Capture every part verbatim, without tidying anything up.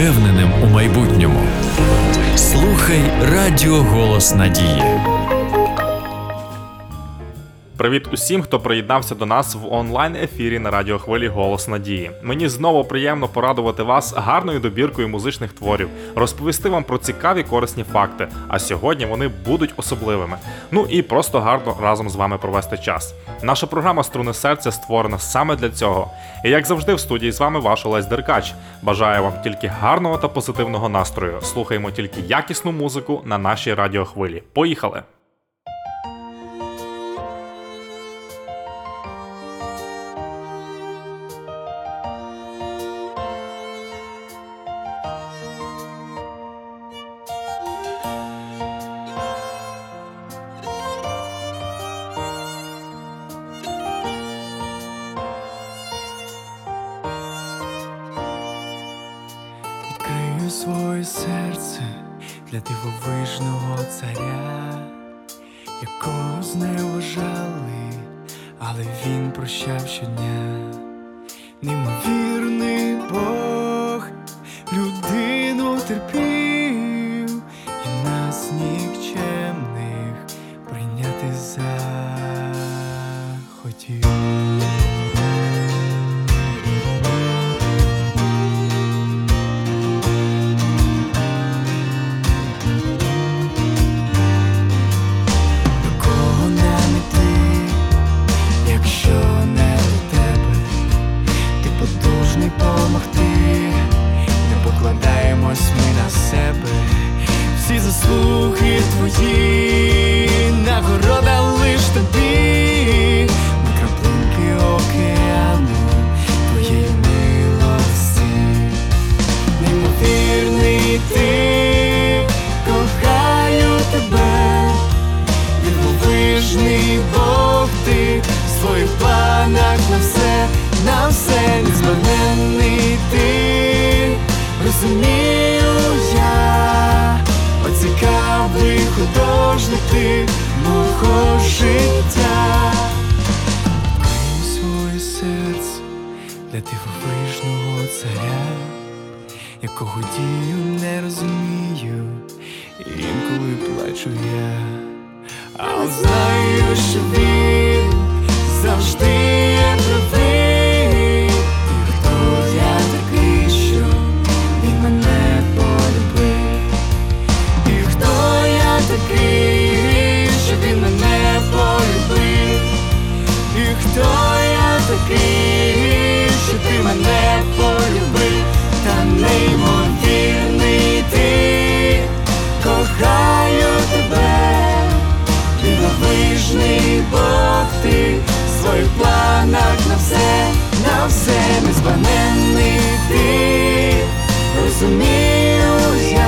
впевненим у майбутньому. Слухай радіо «Голос Надії». Привіт усім, хто приєднався до нас в онлайн-ефірі на радіохвилі «Голос Надії». Мені знову приємно порадувати вас гарною добіркою музичних творів, розповісти вам про цікаві корисні факти, а сьогодні вони будуть особливими. Ну і просто гарно разом з вами провести час. Наша програма «Струни серця» створена саме для цього. І як завжди в студії з вами ваш Олесь Деркач. Бажаю вам тільки гарного та позитивного настрою. Слухаємо тільки якісну музику на нашій радіохвилі. Поїхали! Своє серце для дивовижного царя, якого зневажали, але він прощав щодня. Неймовірний Бог людину терпів, і нас нікчемних прийняти захотів. Заслуги твої, нагорода лиш тобі, ми краплинки океану твоєї милості. Неймовірний ти, кохаю тебе, дивовижний Бог ти, в своїх планах на все, на все. Незбагненний ти, розумію я, цікавий художник ти мого життя. Відкрию своє серце для дивовижного царя, якого дію не розумію, і інколи плачу я. Але знаю, що він завжди є правий, і хто я такий, що він мене полюбив. Такий, що він мене полюбив, і хто я такий, що ти мене полюбив, та неймовірний ти, кохаю тебе, дивовижний Бог ти, в своїх планах на все, на все, незбагненний ти, розумію я.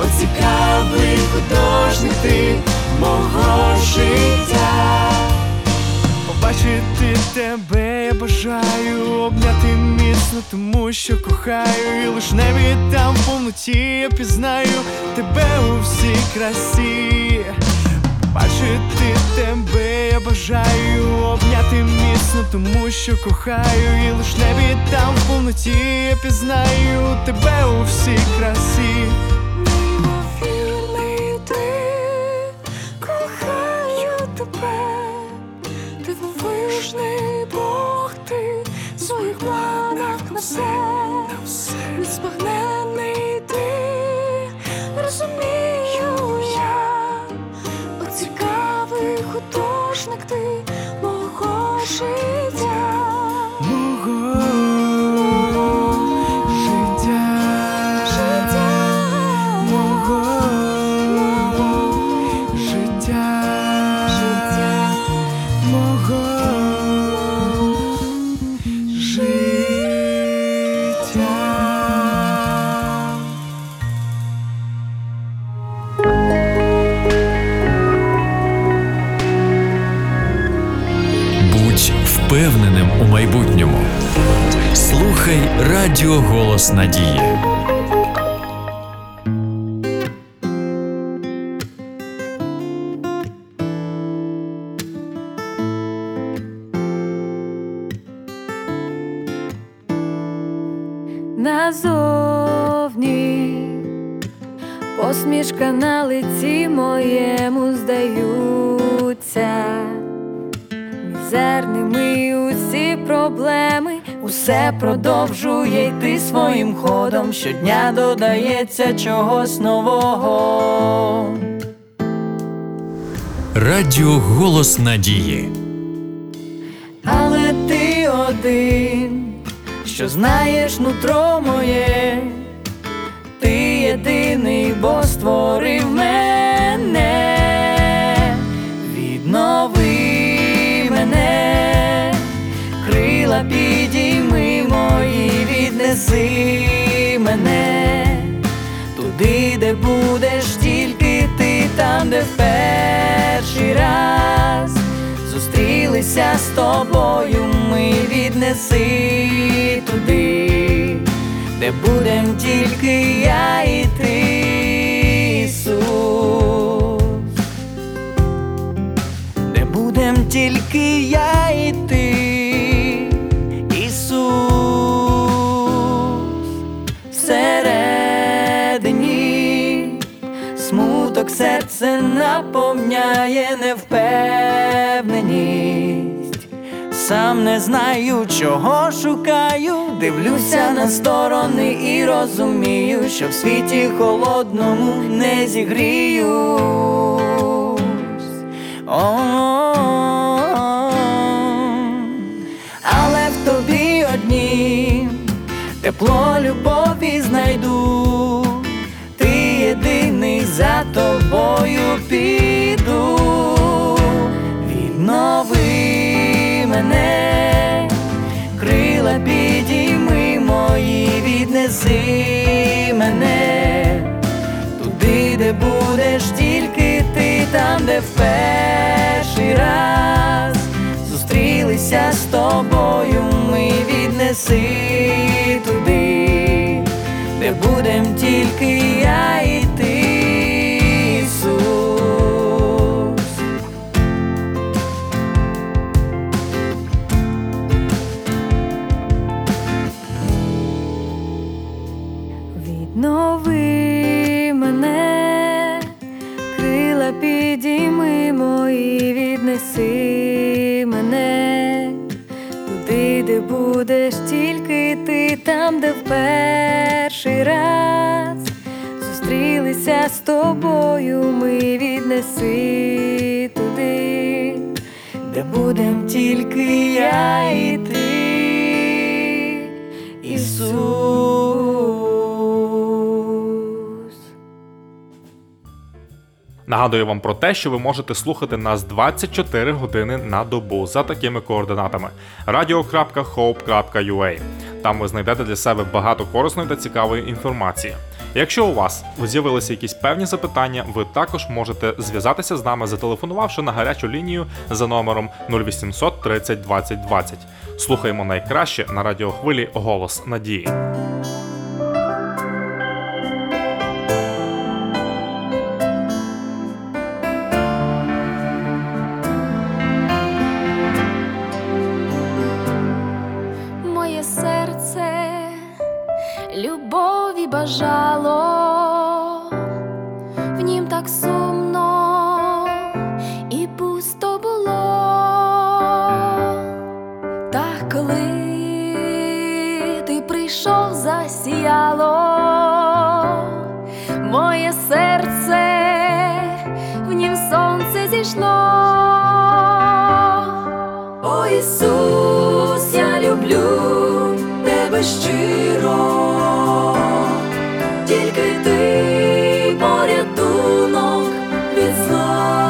О, цікавий художник ти мого життя. Побачити тебе я бажаю, обняти міцно, тому що кохаю. І лиш небі там в повноті я пізнаю тебе у всій красі. Побачити тебе я бажаю, обняти міцно, тому що кохаю. І лиш небі там в повноті я пізнаю тебе у всій красі. Незбагненний ти, розумію я, о цікавий художник ти мого життя. Впевненим у майбутньому. Слухай радіо «Голос Надії». Назов посмішка на лиці моєму здаються мізерними усі проблеми. Усе продовжує йти своїм ходом, щодня додається чогось нового. Радіо «Голос Надії». Але ти один, що знаєш нутро моє, ти єдиний, бо створив мене. Віднови мене, крила підійми мої, віднеси мене туди, де будеш тільки ти, там, де в перший раз зустрілися з тобою ми, віднеси туди, де будем тільки я і ти, Ісус, де будем тільки я і ти, Ісус. Всередині смуток серце наповняє, невпевненість, сам не знаю, чого шукаю. Дивлюся на сторони і розумію, що в світі холодному не зігріюсь. Але в тобі одні тепло любові знайду, ти єдиний, за тобою піду. Віднови мене, крила підійми мої, віднеси мене туди, де будеш тільки ти, там, де в перший раз зустрілися з тобою ми, віднеси туди, де будем тільки я і ти, Ісус. Віднови мене, крила підійми мої, віднеси мене туди, де будеш тільки ти, там, де в перший раз зустрілися з тобою ми, віднеси туди, де будем тільки я і ти, Ісус. Нагадую вам про те, що ви можете слухати нас двадцять чотири години на добу за такими координатами радіо крапка хоуп крапка ю а. Там ви знайдете для себе багато корисної та цікавої інформації. Якщо у вас з'явилися якісь певні запитання, ви також можете зв'язатися з нами, зателефонувавши на гарячу лінію за номером нуль вісімсот тридцять двадцять двадцять. Слухаємо найкраще на радіохвилі «Голос Надії». Бажало, в нім так сумно і пусто було. Та коли ти прийшов, засіяло моє серце, в нім сонце зійшло. О, Ісус, я люблю тебе щиро, тільки ти порятунок від зла,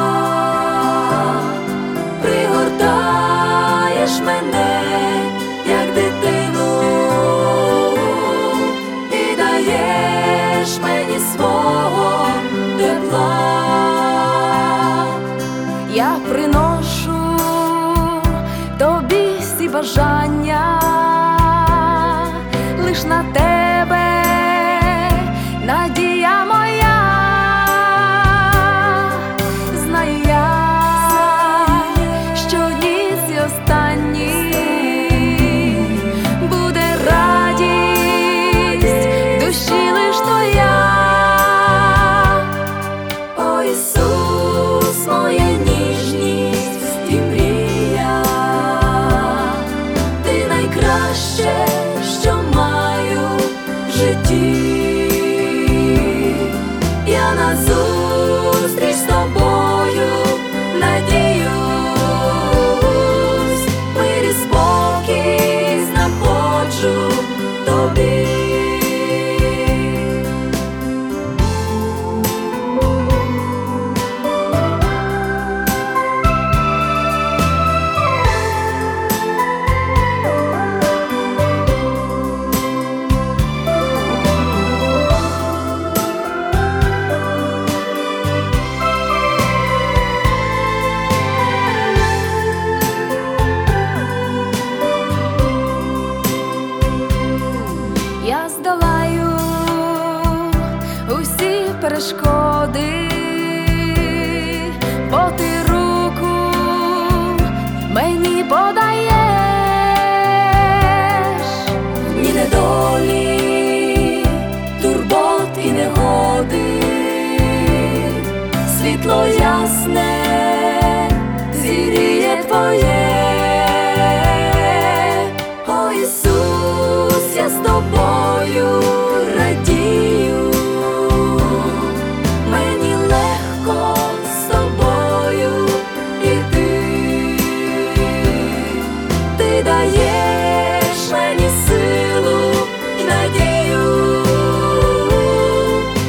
пригортаєш мене, як дитину, і даєш мені свого тепла. Я приношу тобі всі бажання, лиш на тебе надія моя. Знаю я, що дні ці останні, буде радість душі лиш твоя. перешкоди, бо ти руку мені подаєш. Ні недолі, турбот і негоди, світло ясне зіріє твоє. О, Ісус, я з тобою радію, мені легко з тобою іти. Ти даєш мені силу і надію,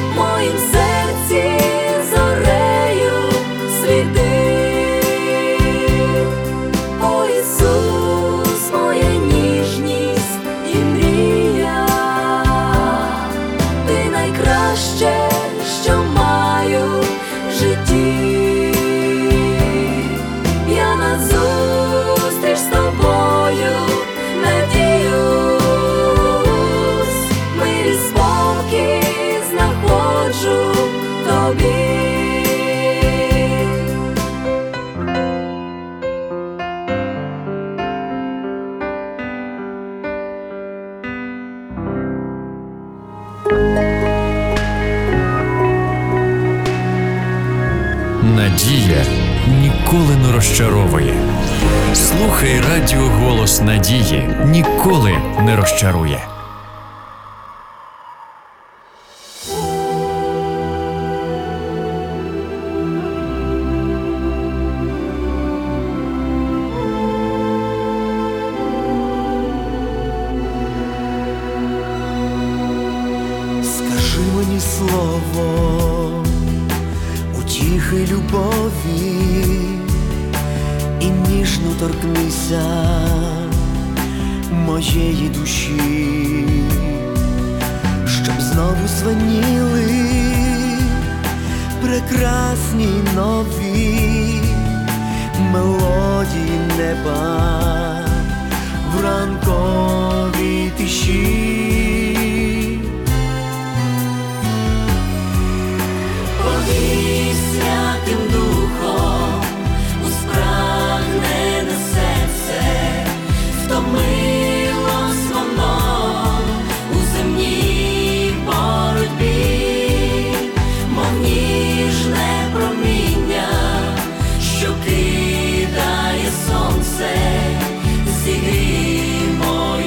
в моїм серці зорею світи. О, Ісус, моя ніжність і мрія, ти найкраще, що маю в житті. Я назустріч з тобою надіюсь, мир і спокій знаходжу в тобі. Надія ніколи не розчаровує. Слухай радіо «Голос Надії», ніколи не розчарує. Скажи мені слово утіхи любові і ніжно торкнися моєї душі, щоб знову звеніли прекрасні нові мелодії неба в ранковій тиші. Повій святим духом у спрагнене серце, втомилось воно у земній боротьбі, мов ніжне проміння, що кидає сонце, зігрімо.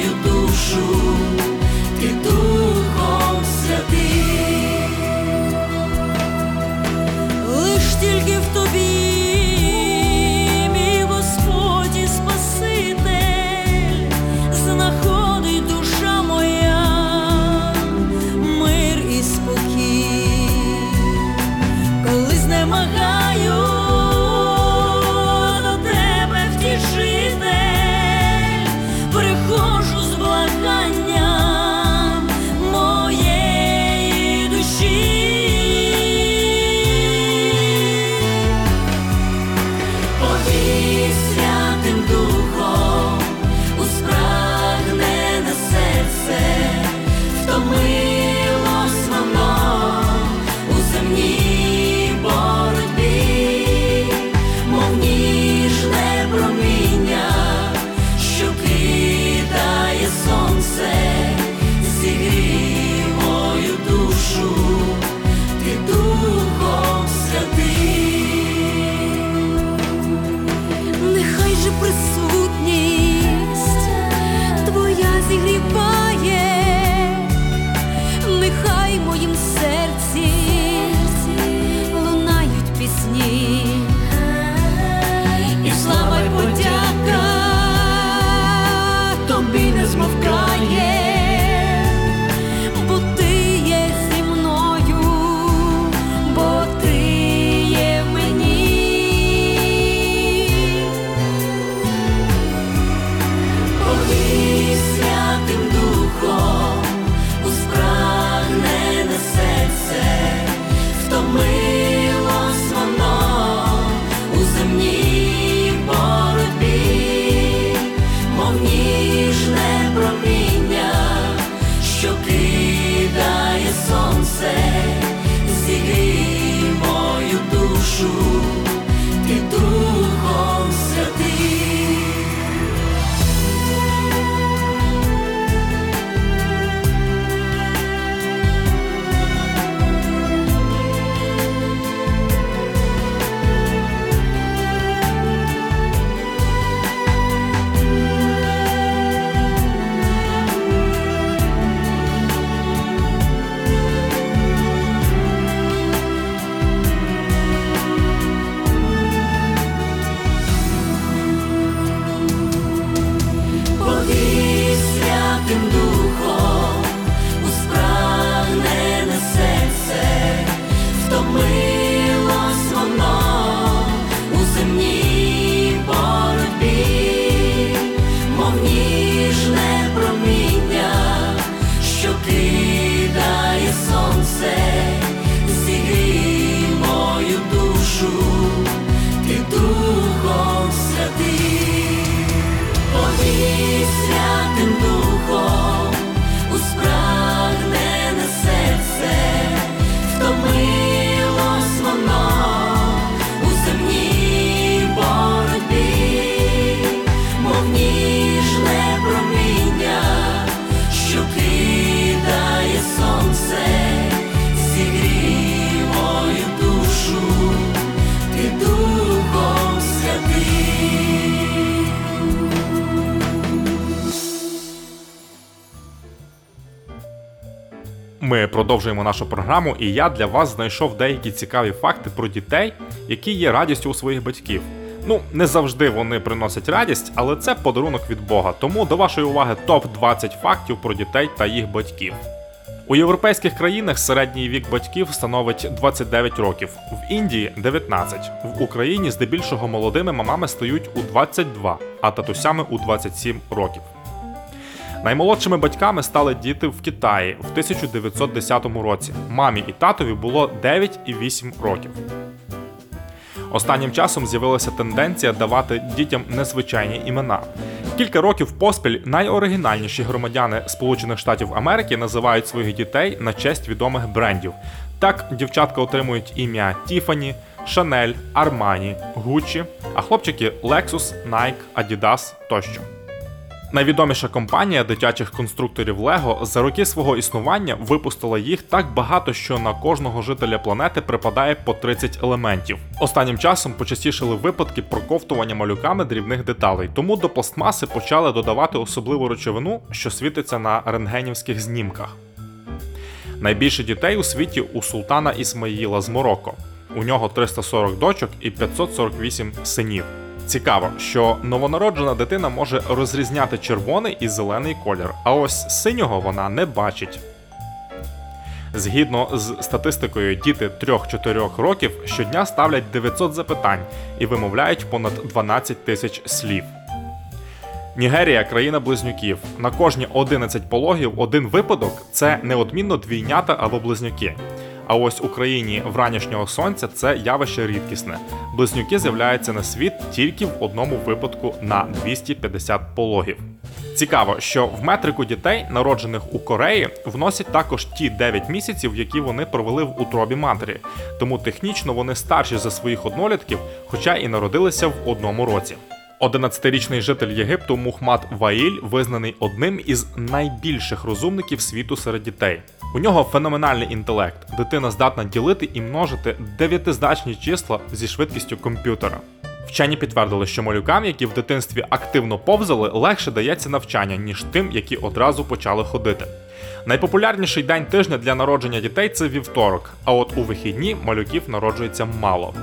Ми продовжуємо нашу програму, і я для вас знайшов деякі цікаві факти про дітей, які є радістю у своїх батьків. Ну, не завжди вони приносять радість, але це подарунок від Бога, тому до вашої уваги топ двадцять фактів про дітей та їх батьків. У європейських країнах середній вік батьків становить двадцять дев'ять років, в Індії – дев'ятнадцять, в Україні здебільшого молодими мамами стають у двадцять два, а татусями у двадцять сім років. Наймолодшими батьками стали діти в Китаї в тисяча дев'ятсот десятому році. Мамі і татові було дев'ять і вісім років. Останнім часом з'явилася тенденція давати дітям незвичайні імена. Кілька років поспіль найоригінальніші громадяни Сполучених Штатів Америки називають своїх дітей на честь відомих брендів. Так, дівчатка отримують ім'я Тіфані, Шанель, Армані, Гуччі, а хлопчики – Lexus, Nike, Адідас тощо. Найвідоміша компанія дитячих конструкторів LEGO за роки свого існування випустила їх так багато, що на кожного жителя планети припадає по тридцять елементів. Останнім часом почастішили випадки проковтування малюками дрібних деталей, тому до пластмаси почали додавати особливу речовину, що світиться на рентгенівських знімках. Найбільше дітей у світі у Султана Ісмаїла з Марокко. У нього триста сорок дочок і п'ятсот сорок вісім синів. Цікаво, що новонароджена дитина може розрізняти червоний і зелений колір, а ось синього вона не бачить. Згідно з статистикою, діти трьох-чотирьох років щодня ставлять дев'ятсот запитань і вимовляють понад дванадцять тисяч слів. Нігерія – країна близнюків. На кожні одинадцять пологів один випадок – це неодмінно двійнята або близнюки. А ось у країні вранішнього сонця це явище рідкісне. Близнюки з'являються на світ тільки в одному випадку на двісті п'ятдесят пологів. Цікаво, що в метрику дітей, народжених у Кореї, вносять також ті дев'ять місяців, які вони провели в утробі матері. Тому технічно вони старші за своїх однолітків, хоча і народилися в одному році. одинадцятирічний житель Єгипту Мухмат Ваїль визнаний одним із найбільших розумників світу серед дітей. У нього феноменальний інтелект. Дитина здатна ділити і множити дев'ятизначні числа зі швидкістю комп'ютера. Вчені підтвердили, що малюкам, які в дитинстві активно повзали, легше дається навчання, ніж тим, які одразу почали ходити. Найпопулярніший день тижня для народження дітей – це вівторок, а от у вихідні малюків народжується мало.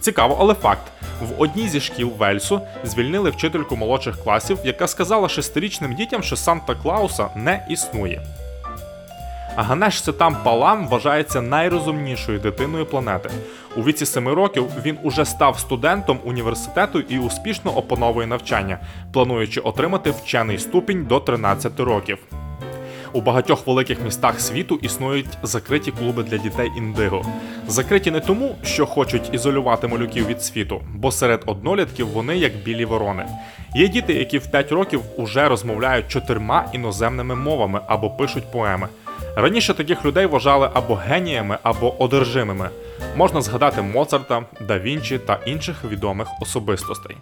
Цікаво, але факт. В одній зі шкіл Вельсу звільнили вчительку молодших класів, яка сказала шестирічним дітям, що Санта-Клауса не існує. Аганеш Палам вважається найрозумнішою дитиною планети. У віці семи років він уже став студентом університету і успішно опановує навчання, плануючи отримати вчений ступінь до тринадцяти років. У багатьох великих містах світу існують закриті клуби для дітей індиго. Закриті не тому, що хочуть ізолювати малюків від світу, бо серед однолітків вони як білі ворони. Є діти, які в п'ять років уже розмовляють чотирма іноземними мовами або пишуть поеми. Раніше таких людей вважали або геніями, або одержимими. Можна згадати Моцарта, Да Вінчі та інших відомих особистостей.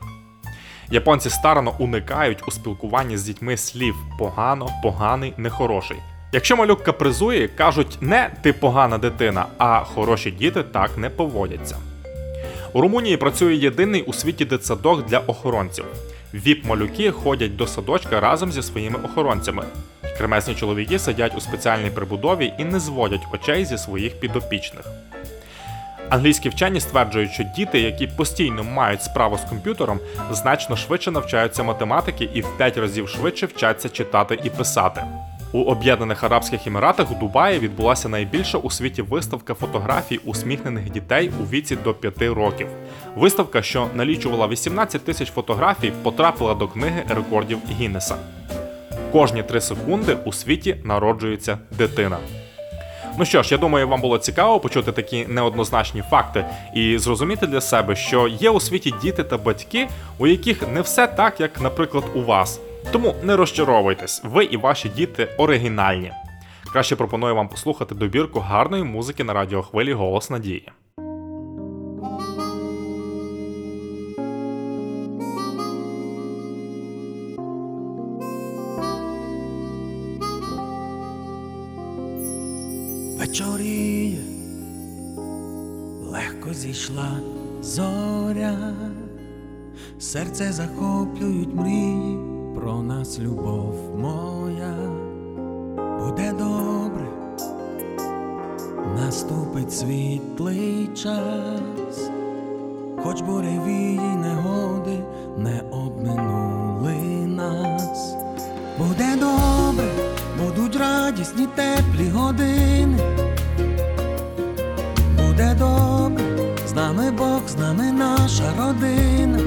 Японці старанно уникають у спілкуванні з дітьми слів «погано», «поганий», «нехороший». Якщо малюк капризує, кажуть не «ти погана дитина», а «хороші діти так не поводяться». У Румунії працює єдиний у світі дитсадок для охоронців. віп-малюки ходять до садочка разом зі своїми охоронцями. Кремезні чоловіки сидять у спеціальній прибудові і не зводять очей зі своїх підопічних. Англійські вчені стверджують, що діти, які постійно мають справу з комп'ютером, значно швидше навчаються математики і в п'ять разів швидше вчаться читати і писати. У Об'єднаних Арабських Еміратах у Дубаї відбулася найбільша у світі виставка фотографій усміхнених дітей у віці до п'яти років. Виставка, що налічувала вісімнадцять тисяч фотографій, потрапила до книги рекордів Гіннеса. Кожні три секунди у світі народжується дитина. Ну що ж, я думаю, вам було цікаво почути такі неоднозначні факти і зрозуміти для себе, що є у світі діти та батьки, у яких не все так, як, наприклад, у вас. Тому не розчаровуйтесь, ви і ваші діти оригінальні. Краще пропоную вам послухати добірку гарної музики на радіохвилі «Голос Надії». Вечоріє, легко зійшла зоря, серце захоплюють мрії, про нас любов моя. Буде добре, наступить світлий час, хоч буревії негоди не обминули нас. Буде добре, будуть радісні теплі години. Буде добре, з нами Бог, з нами наша родина.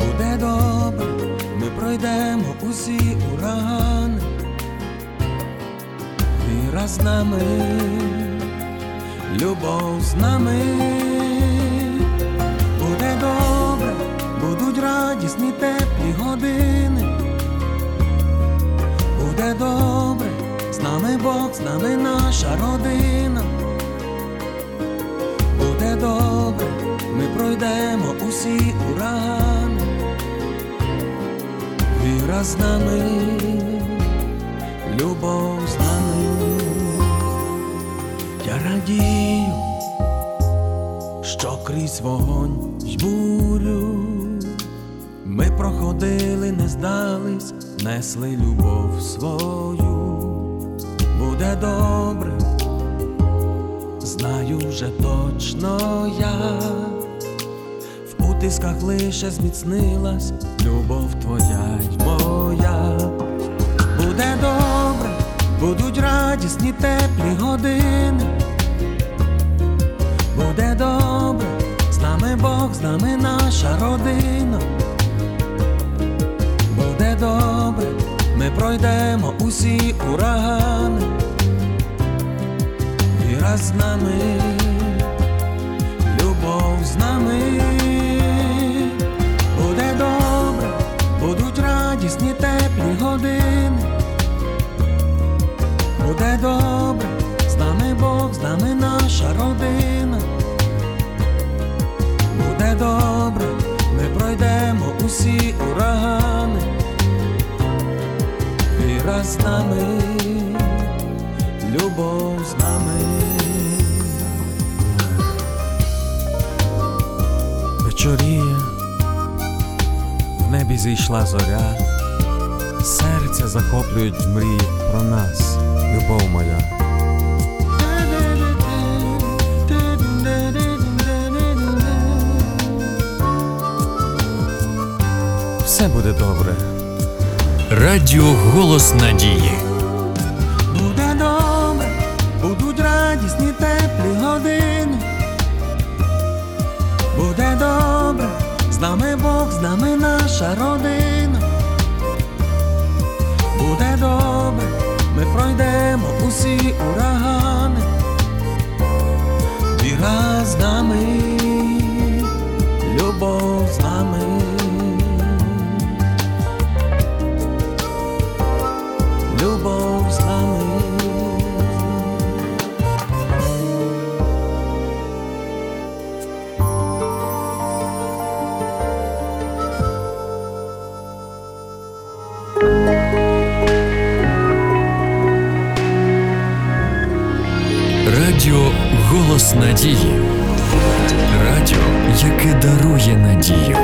Буде добре, ми пройдемо усі урагани. Віра з нами, любов з нами. Буде добре, будуть радісні теплі години. Буде добре, з нами Бог, з нами наша родина. Буде добре, ми пройдемо усі урагани. Віра з нами, любов з нами. Я радію, що крізь вогонь й бурю ми проходили, не здались, несли любов свою. Буде добре, знаю вже точно я, в утисках лише зміцнилась любов твоя й моя. Буде добре, будуть радісні теплі години. Буде добре, з нами Бог, з нами наша родина. Буде добре, ми пройдемо усі урагани. Віра з нами, любов з нами. Буде добре, будуть радісні теплі години. Буде добре, з нами Бог, з нами наша родина. Буде добре, ми пройдемо усі урагани. Віра з нами, любов з нами. Вечоріє, в небі зійшла зоря, серця захоплюють мрії про нас, любов моя. Все буде добре. Радіо «Голос Надії». Буде добре, будуть радісні теплі години. Буде добре, з нами Бог, з нами наша родина. Буде добре, ми пройдемо усі урагани. Віра з нами, любов з нами. Любов з нами. Радіо «Голос Надії». Радіо, яке дарує надію.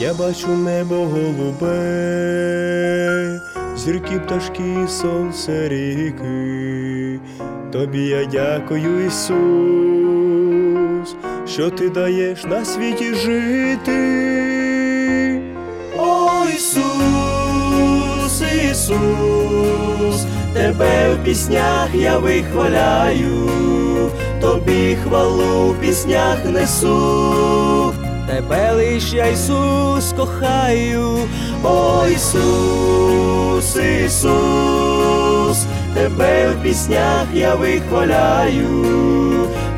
Я бачу небо голубе, зірки, пташки, сонце, ріки. Тобі я дякую, Ісус, що ти даєш на світі жити. О, Ісус, Ісус, тебе в піснях я вихваляю, тобі хвалу в піснях несу. Тебе лиш я, Ісус, кохаю. О, Ісус, Ісус, тебе в піснях я вихваляю,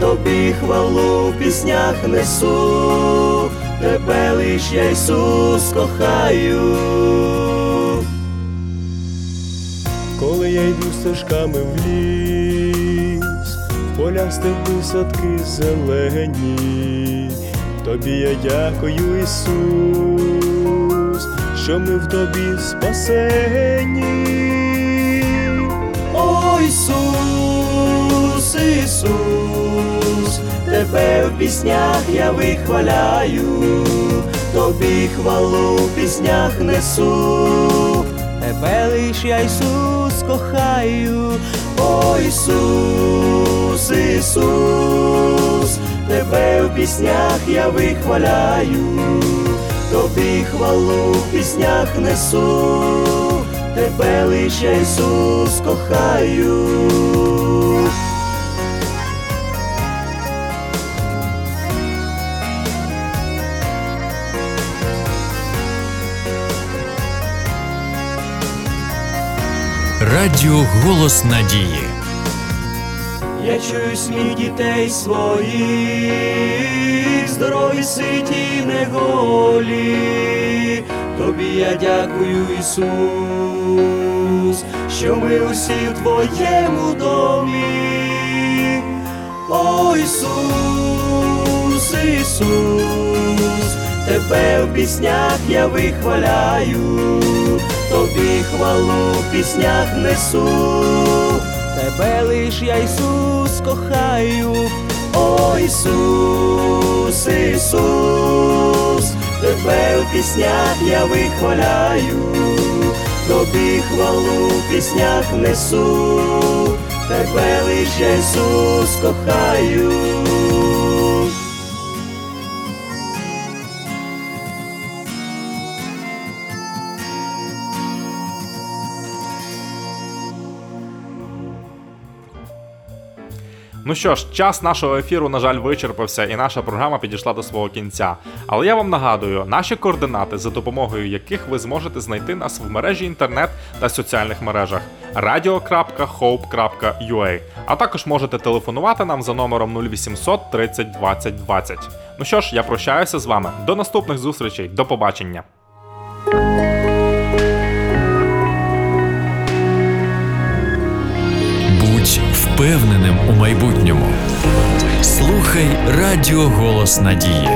тобі хвалу в піснях несу. Тебе лиш я, Ісус, кохаю. Коли я йду стежками в ліс, в полях степи, садки зелені, Тобі я дякую, Ісус, що ми в Тобі спасені. О, Ісус, Ісус, Тебе в піснях я вихваляю, Тобі хвалу в піснях несу. Тебе лиш я, Ісус, кохаю. О, Ісус, Ісус, Тебе в піснях я вихваляю, Тобі хвалу в піснях несу. Тебе лиш я, Ісус, кохаю. Радіо «Голос Надії». Я чую сміх дітей своїх, здорові, ситі, неголі. Тобі я дякую, Ісус, що ми усі в Твоєму домі. О, Ісус, Ісус, Тебе в піснях я вихваляю, Тобі хвалу в піснях несу. Тебе лиш я, Ісус, кохаю. О, Ісус, Ісус, Тебе в піснях я вихваляю, Тобі хвалу в піснях несу. Тебе лиш я, Ісус, кохаю. Ну що ж, час нашого ефіру, на жаль, вичерпався і наша програма підійшла до свого кінця. Але я вам нагадую, наші координати, за допомогою яких ви зможете знайти нас в мережі інтернет та соціальних мережах радіо крапка хоуп крапка ю а, а також можете телефонувати нам за номером нуль вісімсот тридцять двадцять двадцять. Ну що ж, я прощаюся з вами. До наступних зустрічей. До побачення. Впевненим у майбутньому. Слухай радіо «Голос Надії».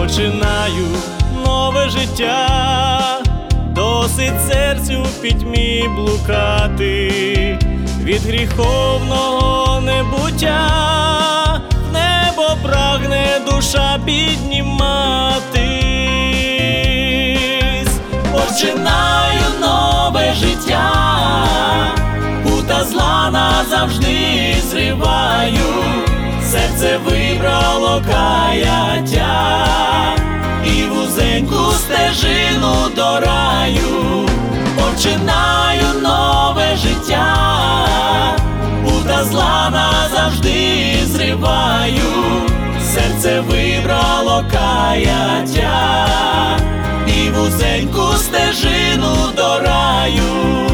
Починаю нове життя. Досить серцю в пітьмі блукати, від гріховного небуття в небо прагне душа підніматись. Починаю нове життя, кута зла назавжди зриваю, серце вибрало каяття і вузеньку стежину до раю. Починаю нове життя, ута зла назавжди зриваю, серце вибрало каяття і вузеньку стежину до раю.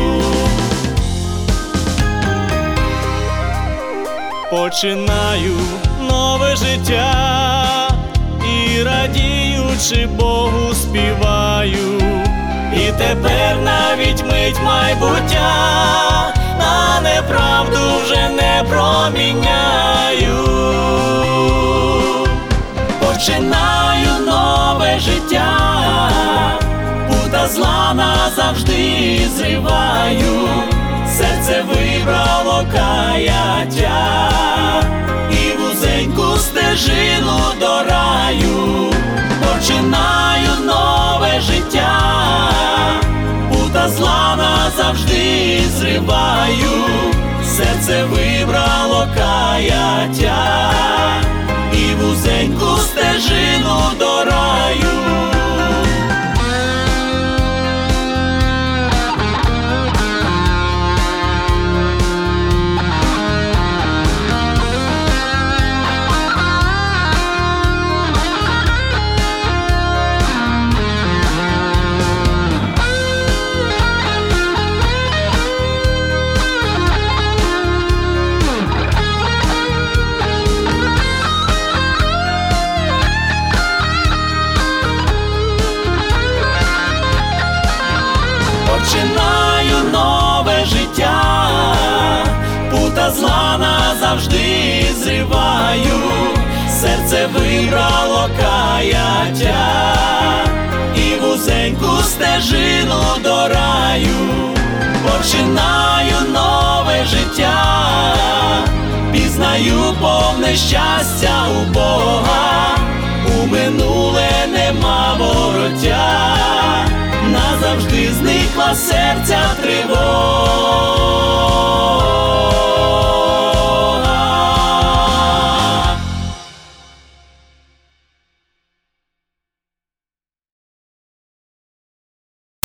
Починаю нове життя і радію, чи Богу співаю, і тепер навіть мить майбуття на неправду вже не проміняю. Починаю нове життя, пута зла назавжди зриваю, серце вибрало каяття і вузеньку стежину до раю. Починаю нове життя, пута зла назавжди зриваю, серце вибрало каяття і вузеньку стежину до раю. завжди зриваю, серце вибрало каяття, і вузеньку стежину до раю, починаю нове життя, пізнаю повне щастя у Бога, у минуле нема вороття, назавжди зникла серця тривога.